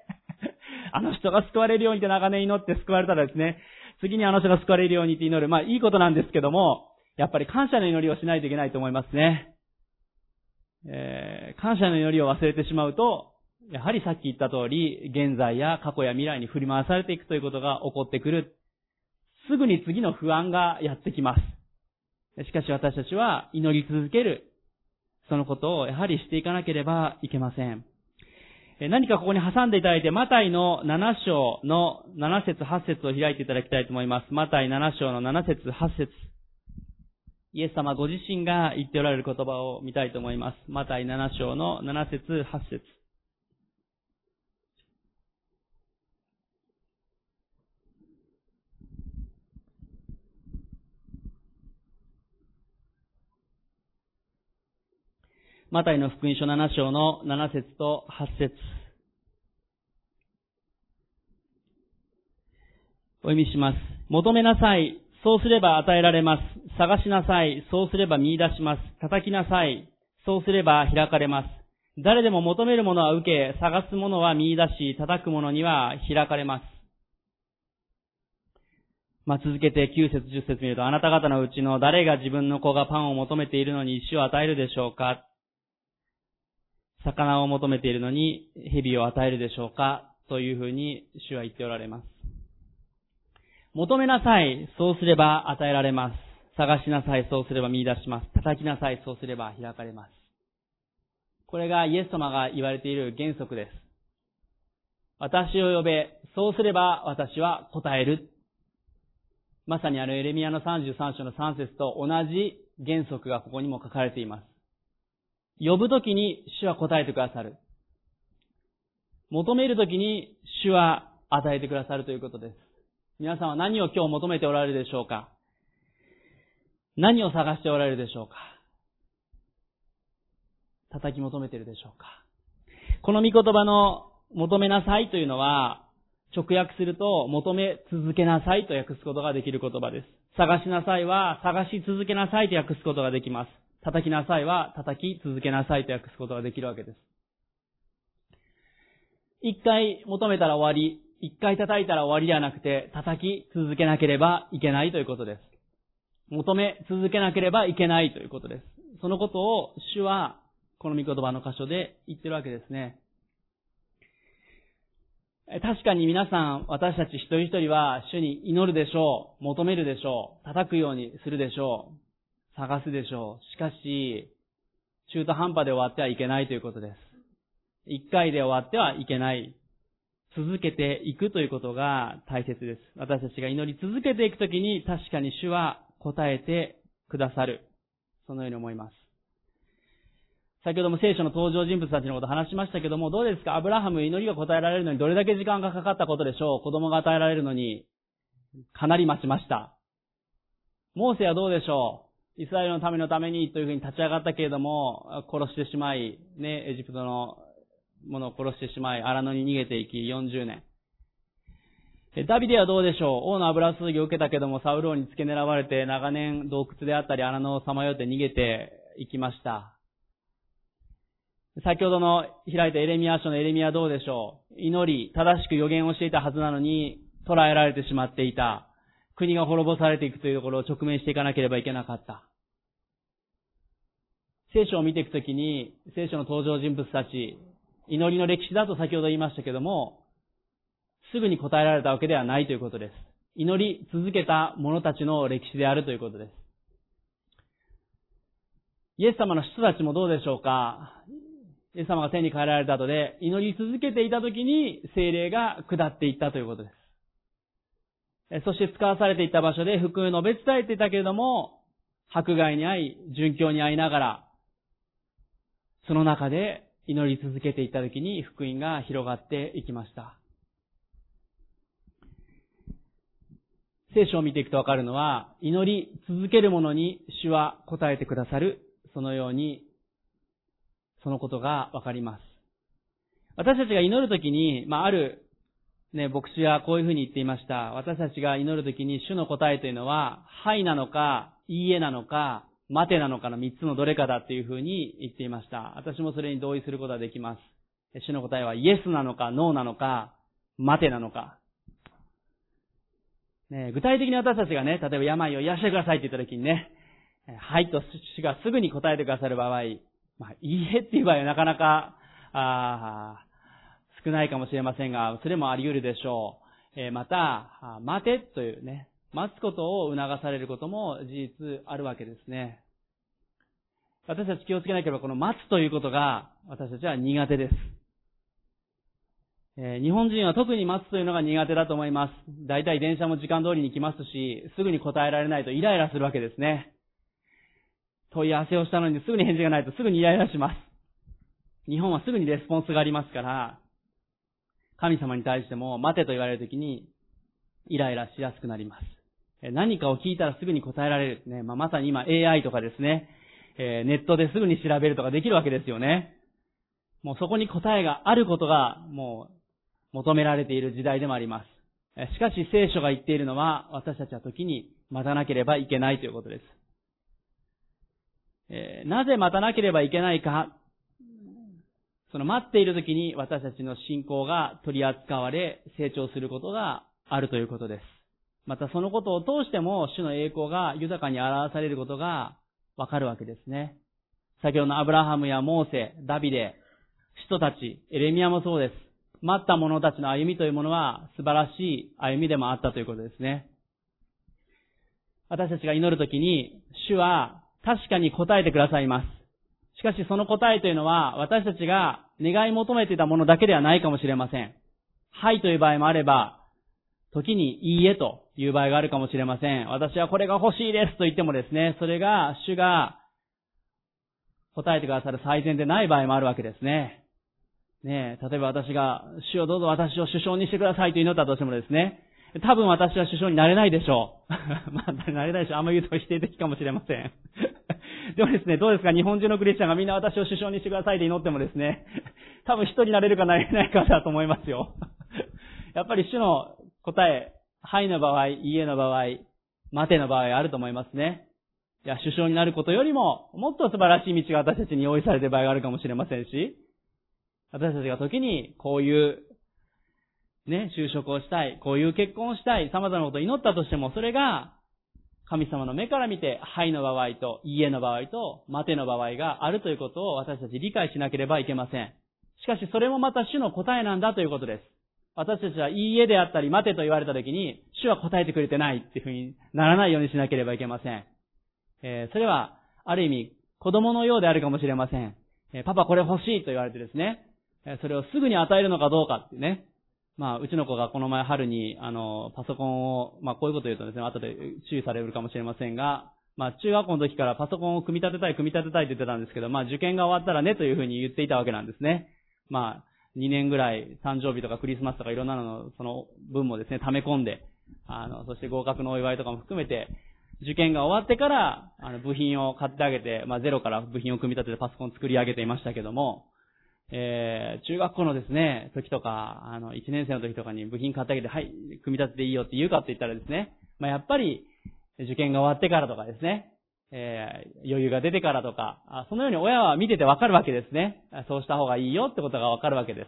あの人が救われるようにって長年祈って救われたらですね、次にあの人が救われるようにって祈る。いいことなんですけども、やっぱり感謝の祈りをしないといけないと思いますね。感謝の祈りを忘れてしまうと、やはりさっき言った通り、現在や過去や未来に振り回されていくということが起こってくる。すぐに次の不安がやってきます。しかし私たちは祈り続ける。そのことをやはりしていかなければいけません。何かここに挟んでいただいて、マタイの7章の7節8節を開いていただきたいと思います。マタイ7章の7節8節。イエス様ご自身が言っておられる言葉を見たいと思います。マタイ7章の7節8節。マタイの福音書7章の7節と8節。お読みします。求めなさい。そうすれば与えられます。探しなさい。そうすれば見出します。叩きなさい。そうすれば開かれます。誰でも求めるものは受け、探すものは見出し、叩くものには開かれます。続けて9節10節見ると、あなた方のうちの誰が自分の子がパンを求めているのに石を与えるでしょうか。魚を求めているのに蛇を与えるでしょうか、というふうに主は言っておられます。求めなさい、そうすれば与えられます。探しなさい、そうすれば見出します。叩きなさい、そうすれば開かれます。これがイエス様が言われている原則です。私を呼べ、そうすれば私は答える。まさにエレミヤの33章の3節と同じ原則がここにも書かれています。呼ぶときに主は答えてくださる。求めるときに主は与えてくださるということです。皆さんは何を今日求めておられるでしょうか？何を探しておられるでしょうか？叩き求めているでしょうか？この御言葉の求めなさいというのは、直訳すると求め続けなさいと訳すことができる言葉です。探しなさいは探し続けなさいと訳すことができます。叩きなさいは叩き続けなさいと訳すことができるわけです。一回求めたら終わり、一回叩いたら終わりではなくて、叩き続けなければいけないということです。求め続けなければいけないということです。そのことを主はこの御言葉の箇所で言ってるわけですね。確かに皆さん、私たち一人一人は主に祈るでしょう、求めるでしょう、叩くようにするでしょう。探すでしょう。しかし、中途半端で終わってはいけないということです。一回で終わってはいけない。続けていくということが大切です。私たちが祈り続けていくときに、確かに主は答えてくださる。そのように思います。先ほども聖書の登場人物たちのことを話しましたけども、どうですか？アブラハム、祈りが答えられるのにどれだけ時間がかかったことでしょう。子供が与えられるのに、かなり待ちました。モーセはどうでしょう。イスラエルの民のためにというふうに立ち上がったけれども、殺してしまい、エジプトのものを殺してしまい、荒野に逃げていき、40年。ダビデはどうでしょう。王の油注ぎを受けたけども、サウル王に付け狙われて、長年洞窟であったり、荒野をさまよって逃げていきました。先ほどの開いたエレミヤ書のエレミヤはどうでしょう。祈り、正しく予言をしていたはずなのに、捕らえられてしまっていた。国が滅ぼされていくというところを直面していかなければいけなかった。聖書を見ていくときに、聖書の登場人物たち、祈りの歴史だと先ほど言いましたけども、すぐに答えられたわけではないということです。祈り続けた者たちの歴史であるということです。イエス様の人たちもどうでしょうか。イエス様が天に帰られた後で、祈り続けていた時に聖霊が下っていったということです。そして使わされていた場所で福音を述べ伝えていたけれども、迫害に遭い、殉教に遭いながら、その中で祈り続けていった時に福音が広がっていきました。聖書を見ていくとわかるのは、祈り続ける者に主は答えてくださる、そのように、そのことがわかります。私たちが祈るときに、ある、牧師はこういうふうに言っていました。私たちが祈るときに主の答えというのは、はいなのか、いいえなのか、待てなのかの3つのどれかだっていうふうに言っていました。私もそれに同意することができます。主の答えはイエスなのか、ノーなのか、待てなのか。具体的に私たちが例えば病を癒してくださいって言った時にはいと主がすぐに答えてくださる場合、いいえっていう場合はなかなか、少ないかもしれませんが、それもあり得るでしょう。また、待てという待つことを促されることも事実あるわけですね。私たち気をつけなければこの待つということが私たちは苦手です。日本人は特に待つというのが苦手だと思います。だいたい電車も時間通りに来ますし、すぐに答えられないとイライラするわけですね。問い合わせをしたのにすぐに返事がないとすぐにイライラします。日本はすぐにレスポンスがありますから、神様に対しても待てと言われるときにイライラしやすくなります。何かを聞いたらすぐに答えられる。まさに今 AI とかですね、ネットですぐに調べるとかできるわけですよね。もうそこに答えがあることがもう求められている時代でもあります。しかし聖書が言っているのは私たちは時に待たなければいけないということです。なぜ待たなければいけないか。その待っている時に私たちの信仰が取り扱われ成長することがあるということです。またそのことを通しても主の栄光が豊かに表されることがわかるわけですね。先ほどのアブラハムやモーセ、ダビデ、使徒たち、エレミヤもそうです。待った者たちの歩みというものは素晴らしい歩みでもあったということですね。私たちが祈るときに、主は確かに答えてくださいます。しかしその答えというのは、私たちが願い求めていたものだけではないかもしれません。はいという場合もあれば、時にいいえという場合があるかもしれません。私はこれが欲しいですと言ってもですね、それが主が答えてくださる最善でない場合もあるわけですね。例えば私が、主よどうぞ私を首相にしてくださいと祈ったとしてもですね、多分私は首相になれないでしょう。なれないでしょう。あんま言うと否定的かもしれません。でもですね、どうですか日本中のクリスチャンがみんな私を首相にしてくださいで祈ってもですね、多分一人なれるかなれないかだと思いますよ。やっぱり主の答え、はいの場合、いいえの場合、待ての場合あると思いますね。いや、首相になることよりも、もっと素晴らしい道が私たちに用意されている場合があるかもしれませんし、私たちが時にこういう就職をしたい、こういう結婚をしたい、様々なことを祈ったとしても、それが神様の目から見て、はいの場合と、いいえの場合と、待ての場合があるということを私たち理解しなければいけません。しかしそれもまた主の答えなんだということです。私たちはいいえであったり、待てと言われたときに、主は答えてくれてないっていうふうにならないようにしなければいけません。それはある意味子供のようであるかもしれません。パパこれ欲しいと言われてですね、それをすぐに与えるのかどうかってね。うちの子がこの前春に、パソコンを、こういうこと言うとですね、後で注意されるかもしれませんが、中学校の時からパソコンを組み立てたいって言ってたんですけど、受験が終わったらねというふうに言っていたわけなんですね。2年ぐらい誕生日とかクリスマスとかいろんなのの、その分もですね、溜め込んで、そして合格のお祝いとかも含めて、受験が終わってから、部品を買ってあげて、ゼロから部品を組み立ててパソコンを作り上げていましたけども、中学校のですね、時とか、1年生の時とかに部品買ってあげて、はい、組み立てていいよって言うかって言ったらですね、やっぱり、受験が終わってからとかですね、余裕が出てからとか、そのように親は見ててわかるわけですね。そうした方がいいよってことがわかるわけで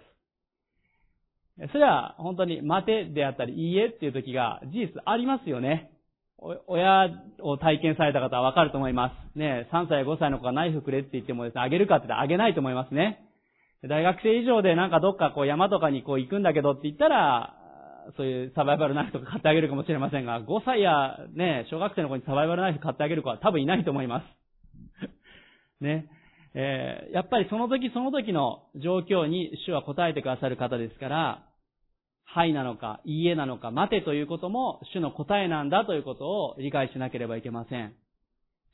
す。それは、本当に、待てであったり、いいえっていう時が事実ありますよね。親を体験された方はわかると思います。3歳、5歳の子がナイフくれって言ってもですね、あげるかって言ったらあげないと思いますね。大学生以上でなんかどっかこう山とかにこう行くんだけどって言ったら、そういうサバイバルナイフとか買ってあげるかもしれませんが、5歳やね、小学生の子にサバイバルナイフ買ってあげる子は多分いないと思います。ね。やっぱりその時その時の状況に主は答えてくださる方ですから、はいなのか、いいえなのか、待てということも主の答えなんだということを理解しなければいけません。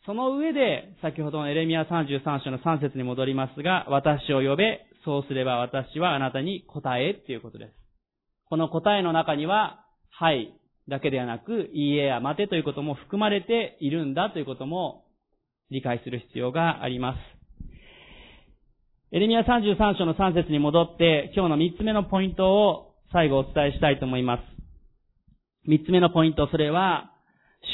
その上で、先ほどのエレミヤ33章の3節に戻りますが、私を呼べ、そうすれば私はあなたに答えっていうことです。この答えの中には、はいだけではなく、いいえや待てということも含まれているんだということも理解する必要があります。エレミヤ33章の3節に戻って、今日の3つ目のポイントを最後お伝えしたいと思います。3つ目のポイント、それは、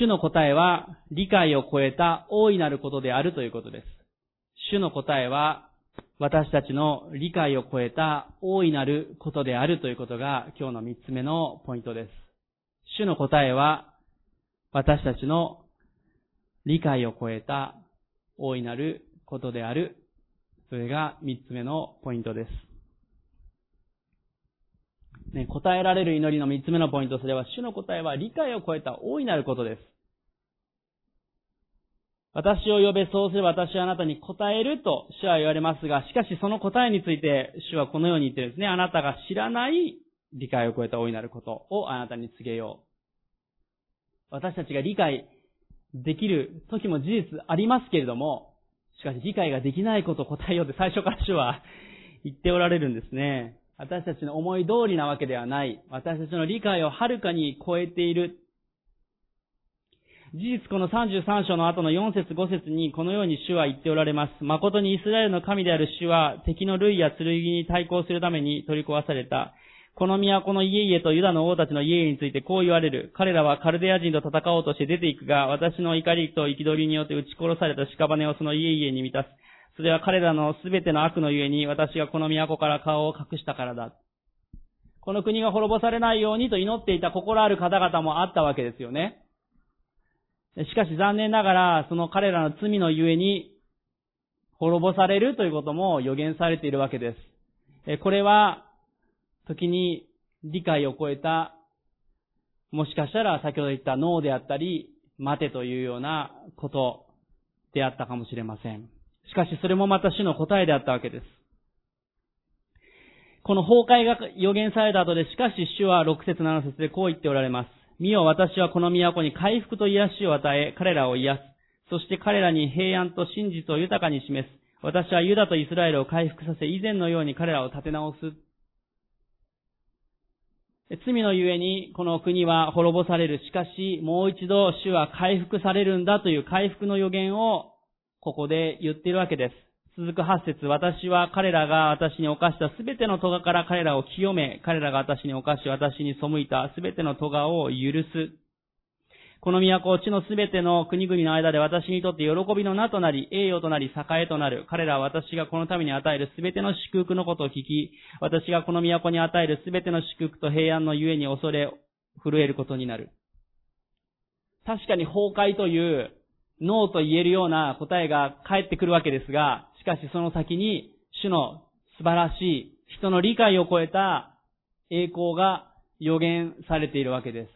主の答えは理解を超えた大いなることであるということです。主の答えは私たちの理解を超えた大いなることであるということが今日の3つ目のポイントです。主の答えは私たちの理解を超えた大いなることである。それが3つ目のポイントです。ね、答えられる祈りの3つ目のポイント、それは主の答えは理解を超えた大いなることです。私を呼べ、そうすれば私はあなたに答えると主は言われますが、しかしその答えについて主はこのように言ってるんですね。あなたが知らない理解を超えた大いなることをあなたに告げよう。私たちが理解できる時も事実ありますけれども、しかし理解ができないことを答えようって最初から主は言っておられるんですね。私たちの思い通りなわけではない。私たちの理解をはるかに超えている。事実この33章の後の4節5節にこのように主は言っておられます。誠にイスラエルの神である主は敵の類や剣に対抗するために取り壊された。この都の家々とユダの王たちの家々についてこう言われる。彼らはカルデア人と戦おうとして出ていくが、私の怒りと憤りによって撃ち殺された屍をその家々に満たす。それは彼らのすべての悪のゆえに私がこの都から顔を隠したからだ。この国が滅ぼされないようにと祈っていた心ある方々もあったわけですよね。しかし残念ながら、その彼らの罪のゆえに滅ぼされるということも予言されているわけです。これは、時に理解を超えた、もしかしたら先ほど言ったノーであったり、待てというようなことであったかもしれません。しかしそれもまた主の答えであったわけです。この崩壊が予言された後で、しかし主は6節7節でこう言っておられます。見よ、私はこの都に回復と癒しを与え、彼らを癒す。そして彼らに平安と真実を豊かに示す。私はユダとイスラエルを回復させ、以前のように彼らを立て直す。罪のゆえにこの国は滅ぼされる。しかし、もう一度主は回復されるんだという回復の予言をここで言っているわけです。続く8節、私は彼らが私に犯したすべての咎から彼らを清め、彼らが私に犯し、私に背いたすべての咎を許す。この都を地のすべての国々の間で私にとって喜びの名となり、栄誉となり、栄えとなる。彼らは私がこのために与えるすべての祝福のことを聞き、私がこの都に与えるすべての祝福と平安のゆえに恐れ震えることになる。確かに崩壊という、ノーと言えるような答えが返ってくるわけですが、しかしその先に主の素晴らしい、人の理解を超えた栄光が予言されているわけです。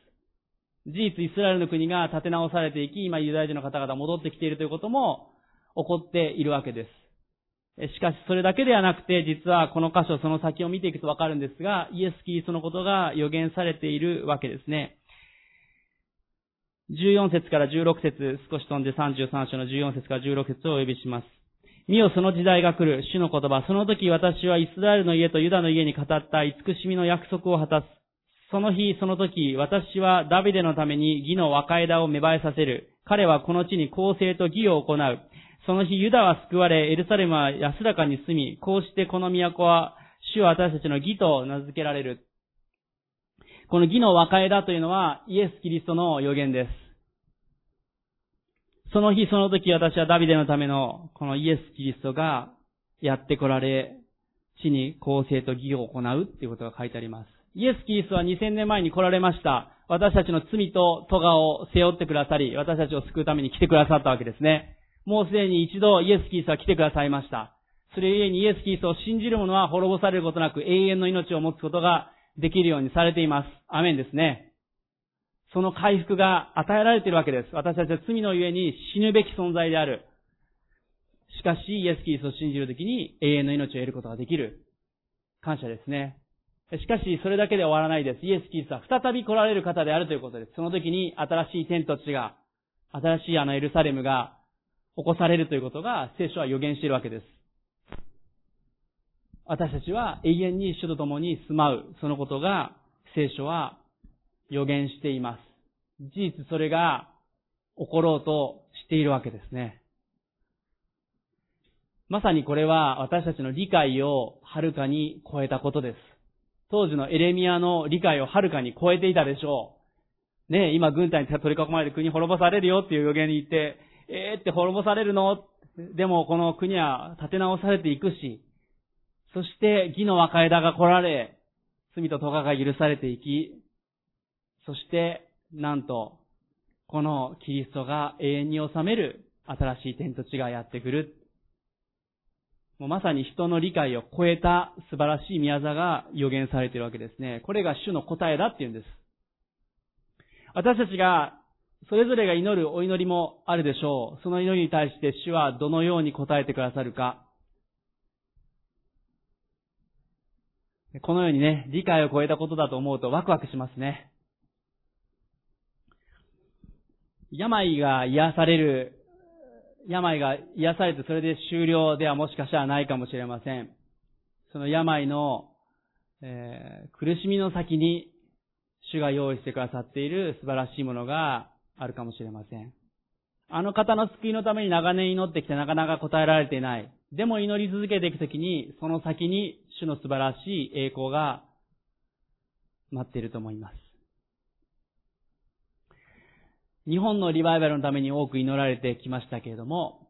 事実イスラエルの国が立て直されていき、今ユダヤ人の方々戻ってきているということも起こっているわけです。しかしそれだけではなくて、実はこの箇所その先を見ていくとわかるんですが、イエス・キリストのことが予言されているわけですね。14節から16節、少し飛んで33章の14節から16節をお呼びします。見よ、その時代が来る、主の言葉。その時私はイスラエルの家とユダの家に語った慈しみの約束を果たす。その日、その時、私はダビデのために義の若枝を芽生えさせる。彼はこの地に公正と義を行う。その日、ユダは救われ、エルサレムは安らかに住み、こうしてこの都は、主は私たちの義と名付けられる。この義の若枝というのはイエス・キリストの予言です。その日その時私はダビデのためのこのイエス・キリストがやって来られ、地に公正と義を行うということが書いてあります。イエス・キリストは2000年前に来られました。私たちの罪と咎を背負ってくださり、私たちを救うために来てくださったわけですね。もうすでに一度イエス・キリストは来てくださいました。それゆえにイエス・キリストを信じる者は滅ぼされることなく永遠の命を持つことができるようにされています。アメンですね。その回復が与えられているわけです。私たちは罪のゆえに死ぬべき存在である。しかし、イエス・キリストを信じるときに永遠の命を得ることができる。感謝ですね。しかし、それだけで終わらないです。イエス・キリストは再び来られる方であるということです。その時に新しい天と地が、新しいエルサレムが起こされるということが聖書は予言しているわけです。私たちは永遠に主と共に住まう。そのことが聖書は予言しています。事実それが起ころうとしているわけですね。まさにこれは私たちの理解をはるかに超えたことです。当時のエレミヤの理解をはるかに超えていたでしょう。ねえ、今軍隊に取り囲まれる国滅ぼされるよっていう予言に言って、って滅ぼされるの？でもこの国は立て直されていくし、そして義の若枝が来られ、罪と咎が許されていき、そしてなんとこのキリストが永遠に治める新しい天と地がやってくる。もうまさに人の理解を超えた素晴らしい宮座が予言されているわけですね。これが主の答えだっていうんです。私たちがそれぞれが祈るお祈りもあるでしょう。その祈りに対して主はどのように答えてくださるか。このようにね、理解を超えたことだと思うとワクワクしますね。病が癒されてそれで終了ではもしかしたらないかもしれません。その病の、苦しみの先に主が用意してくださっている素晴らしいものがあるかもしれません。あの方の救いのために長年祈ってきてなかなか答えられていない。でも祈り続けていくときにその先に主の素晴らしい栄光が待っていると思います。日本のリバイバルのために多く祈られてきましたけれども、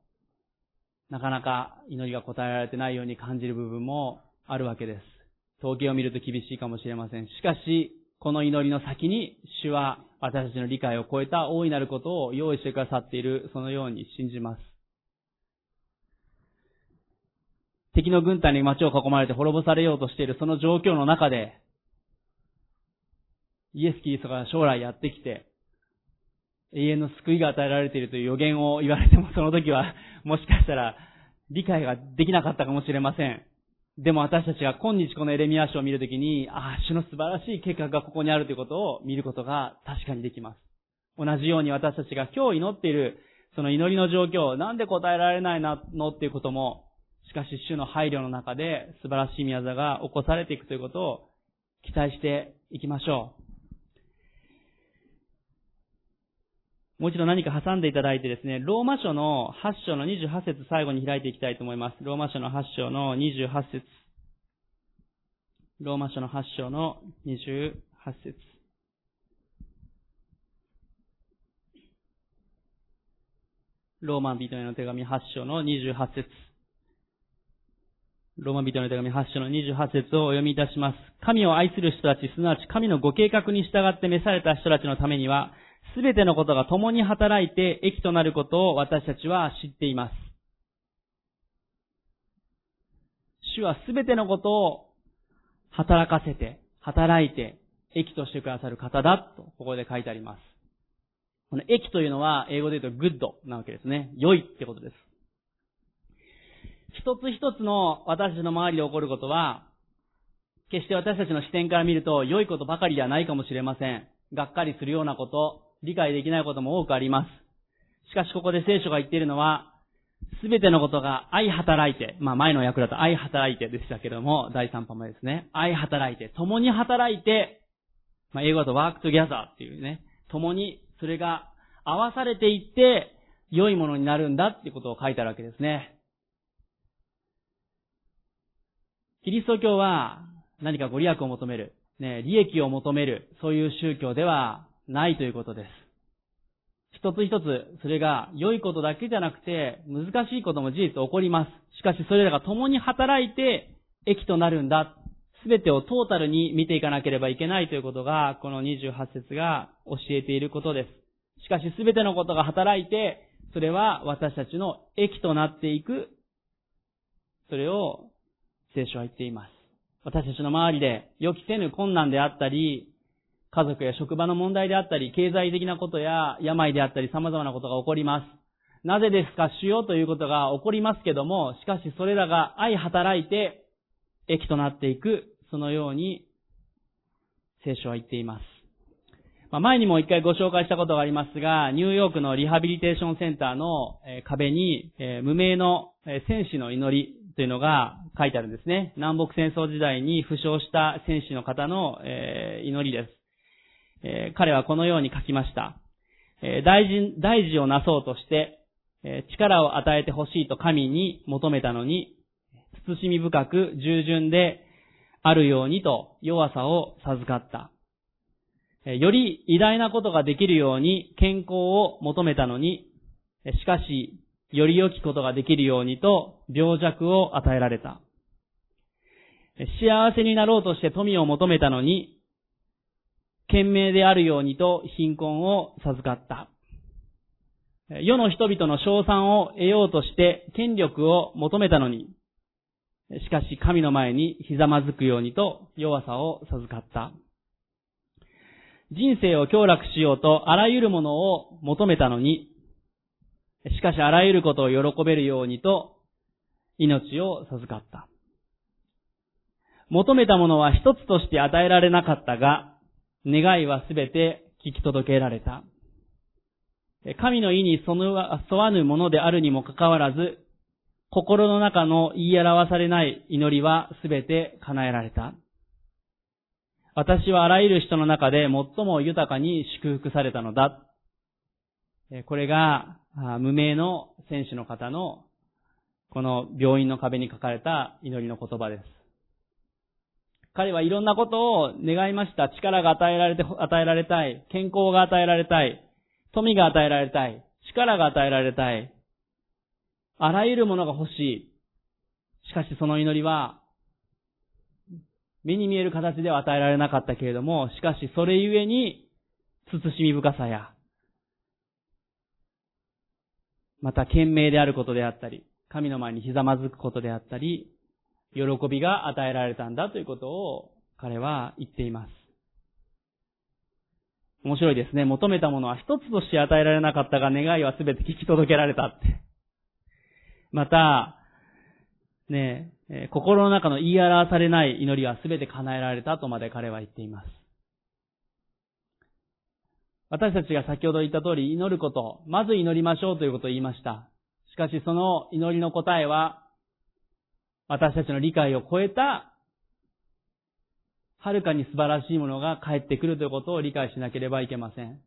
なかなか祈りが応えられてないように感じる部分もあるわけです。統計を見ると厳しいかもしれません。しかし、この祈りの先に主は私たちの理解を超えた大いなることを用意してくださっている、そのように信じます。敵の軍隊に街を囲まれて滅ぼされようとしているその状況の中で、イエス・キリストが将来やってきて、永遠の救いが与えられているという予言を言われても、その時はもしかしたら理解ができなかったかもしれません。でも私たちが今日このエレミヤ書を見るときに、主の素晴らしい計画がここにあるということを見ることが確かにできます。同じように私たちが今日祈っているその祈りの状況、なんで答えられないのっていうことも、しかし主の配慮の中で素晴らしい宮座が起こされていくということを期待していきましょう。もう一度何か挟んでいただいてですね、ローマ書の8章の28節最後に開いていきたいと思います。ローマ書の8章の28節。ローマ書の8章の28節。ローマ人への手紙8章の28節。ローマ人への手紙8章の28節をお読みいたします。神を愛する人たち、すなわち神のご計画に従って召された人たちのためには、すべてのことが共に働いて益となることを私たちは知っています。主はすべてのことを働かせて、働いて益としてくださる方だとここで書いてあります。この益というのは英語で言うとグッドなわけですね。良いってことです。一つ一つの私たちの周りで起こることは、決して私たちの視点から見ると良いことばかりではないかもしれません。がっかりするようなこと、理解できないことも多くあります。しかしここで聖書が言っているのは、すべてのことが相働いて、前の訳だと相働いてでしたけれども、第3版目ですね。相働いて、共に働いて、英語だとワークトギャザーっていうね、共にそれが合わされていって、良いものになるんだっていうことを書いてあるわけですね。キリスト教は何かご利益を求める。利益を求める、そういう宗教ではないということです。一つ一つ、それが良いことだけじゃなくて、難しいことも事実起こります。しかしそれらが共に働いて、益となるんだ。すべてをトータルに見ていかなければいけないということが、この28節が教えていることです。しかしすべてのことが働いて、それは私たちの益となっていく、それを聖書は言っています。私たちの周りで予期せぬ困難であったり、家族や職場の問題であったり、経済的なことや病であったり、様々なことが起こります。なぜですか、主よということが起こりますけども、しかしそれらが相働いて益となっていく、そのように聖書は言っています。前にも一回ご紹介したことがありますが、ニューヨークのリハビリテーションセンターの壁に無名の戦士の祈りというのが書いてあるんですね。南北戦争時代に負傷した戦士の方の祈りです。彼はこのように書きました。大事をなそうとして力を与えてほしいと神に求めたのに、慎み深く従順であるようにと弱さを授かった。より偉大なことができるように健康を求めたのに、しかしより良きことができるようにと病弱を与えられた。幸せになろうとして富を求めたのに、懸命であるようにと貧困を授かった。世の人々の称賛を得ようとして権力を求めたのに、しかし神の前にひざまずくようにと弱さを授かった。人生を享楽しようとあらゆるものを求めたのに、しかしあらゆることを喜べるようにと命を授かった。求めたものは一つとして与えられなかったが、願いはすべて聞き届けられた。神の意に沿わぬものであるにもかかわらず、心の中の言い表されない祈りはすべて叶えられた。私はあらゆる人の中で最も豊かに祝福されたのだ。これが無名の選手の方のこの病院の壁に書かれた祈りの言葉です。彼はいろんなことを願いました。力が与えられたい。健康が与えられたい。富が与えられたい。力が与えられたい。あらゆるものが欲しい。しかしその祈りは目に見える形では与えられなかったけれども、しかしそれゆえに慎み深さや、また賢明であることであったり、神の前にひざまずくことであったり、喜びが与えられたんだということを彼は言っています。面白いですね。求めたものは一つとして与えられなかったが、願いはすべて聞き届けられたって。またねえ、心の中の言い表されない祈りはすべて叶えられたとまで彼は言っています。私たちが先ほど言った通り、祈ること、まず祈りましょうということを言いました。しかしその祈りの答えは、私たちの理解を超えた、はるかに素晴らしいものが返ってくるということを理解しなければいけません。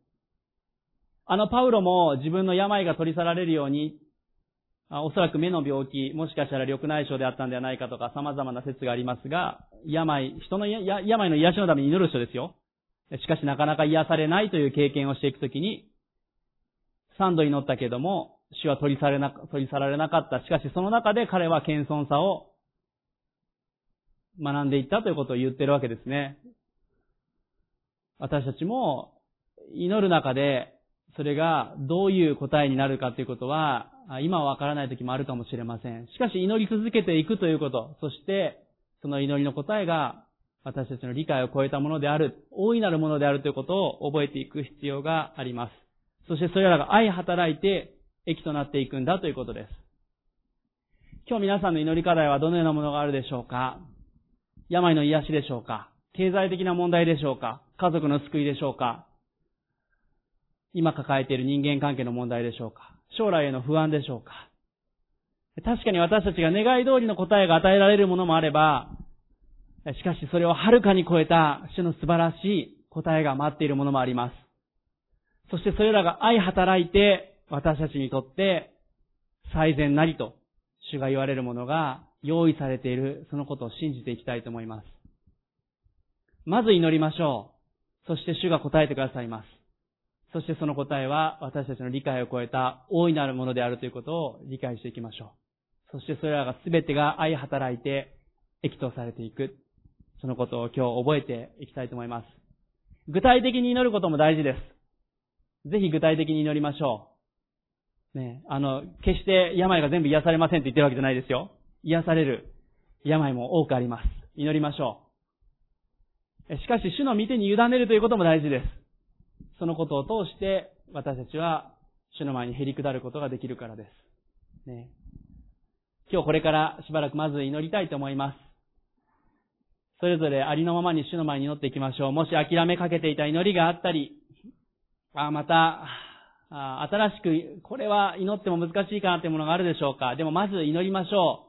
パウロも自分の病が取り去られるように、おそらく目の病気、もしかしたら緑内障であったんではないかとか様々な説がありますが、人の病の癒しのために祈る人ですよ。しかしなかなか癒されないという経験をしていくときに、3度祈ったけども、主は取り去られなかった。しかしその中で彼は謙遜さを学んでいったということを言ってるわけですね。私たちも祈る中で、それがどういう答えになるかということは、今はわからない時もあるかもしれません。しかし祈り続けていくということ、そしてその祈りの答えが私たちの理解を超えたものである、大いなるものであるということを覚えていく必要があります。そしてそれらが相働いて益となっていくんだということです。今日皆さんの祈り課題はどのようなものがあるでしょうか？病の癒しでしょうか？経済的な問題でしょうか？家族の救いでしょうか？今抱えている人間関係の問題でしょうか？将来への不安でしょうか？確かに私たちが願い通りの答えが与えられるものもあれば、しかしそれをはるかに超えた主の素晴らしい答えが待っているものもあります。そしてそれらが相働いて私たちにとって最善なりと主が言われるものが用意されている、そのことを信じていきたいと思います。まず祈りましょう。そして主が答えてくださいます。そしてその答えは私たちの理解を超えた大いなるものであるということを理解していきましょう。そしてそれらが全てが相働いて益とされていく。そのことを今日覚えていきたいと思います。具体的に祈ることも大事です。ぜひ具体的に祈りましょう。決して病が全部癒されませんと言ってるわけじゃないですよ。癒される病も多くあります。祈りましょう。しかし、主の御手に委ねるということも大事です。そのことを通して、私たちは主の前にへり下ることができるからです。ね、今日これからしばらくまず祈りたいと思います。それぞれありのままに主の前に祈っていきましょう。もし諦めかけていた祈りがあったり、新しくこれは祈っても難しいかなというものがあるでしょうか。でもまず祈りましょ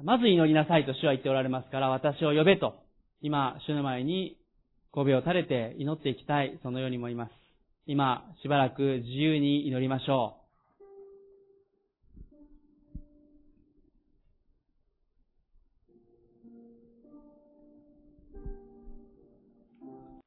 う。まず祈りなさいと主は言っておられますから、私を呼べと、今主の前に首を垂れて祈っていきたい、そのように思います。今しばらく自由に祈りましょう。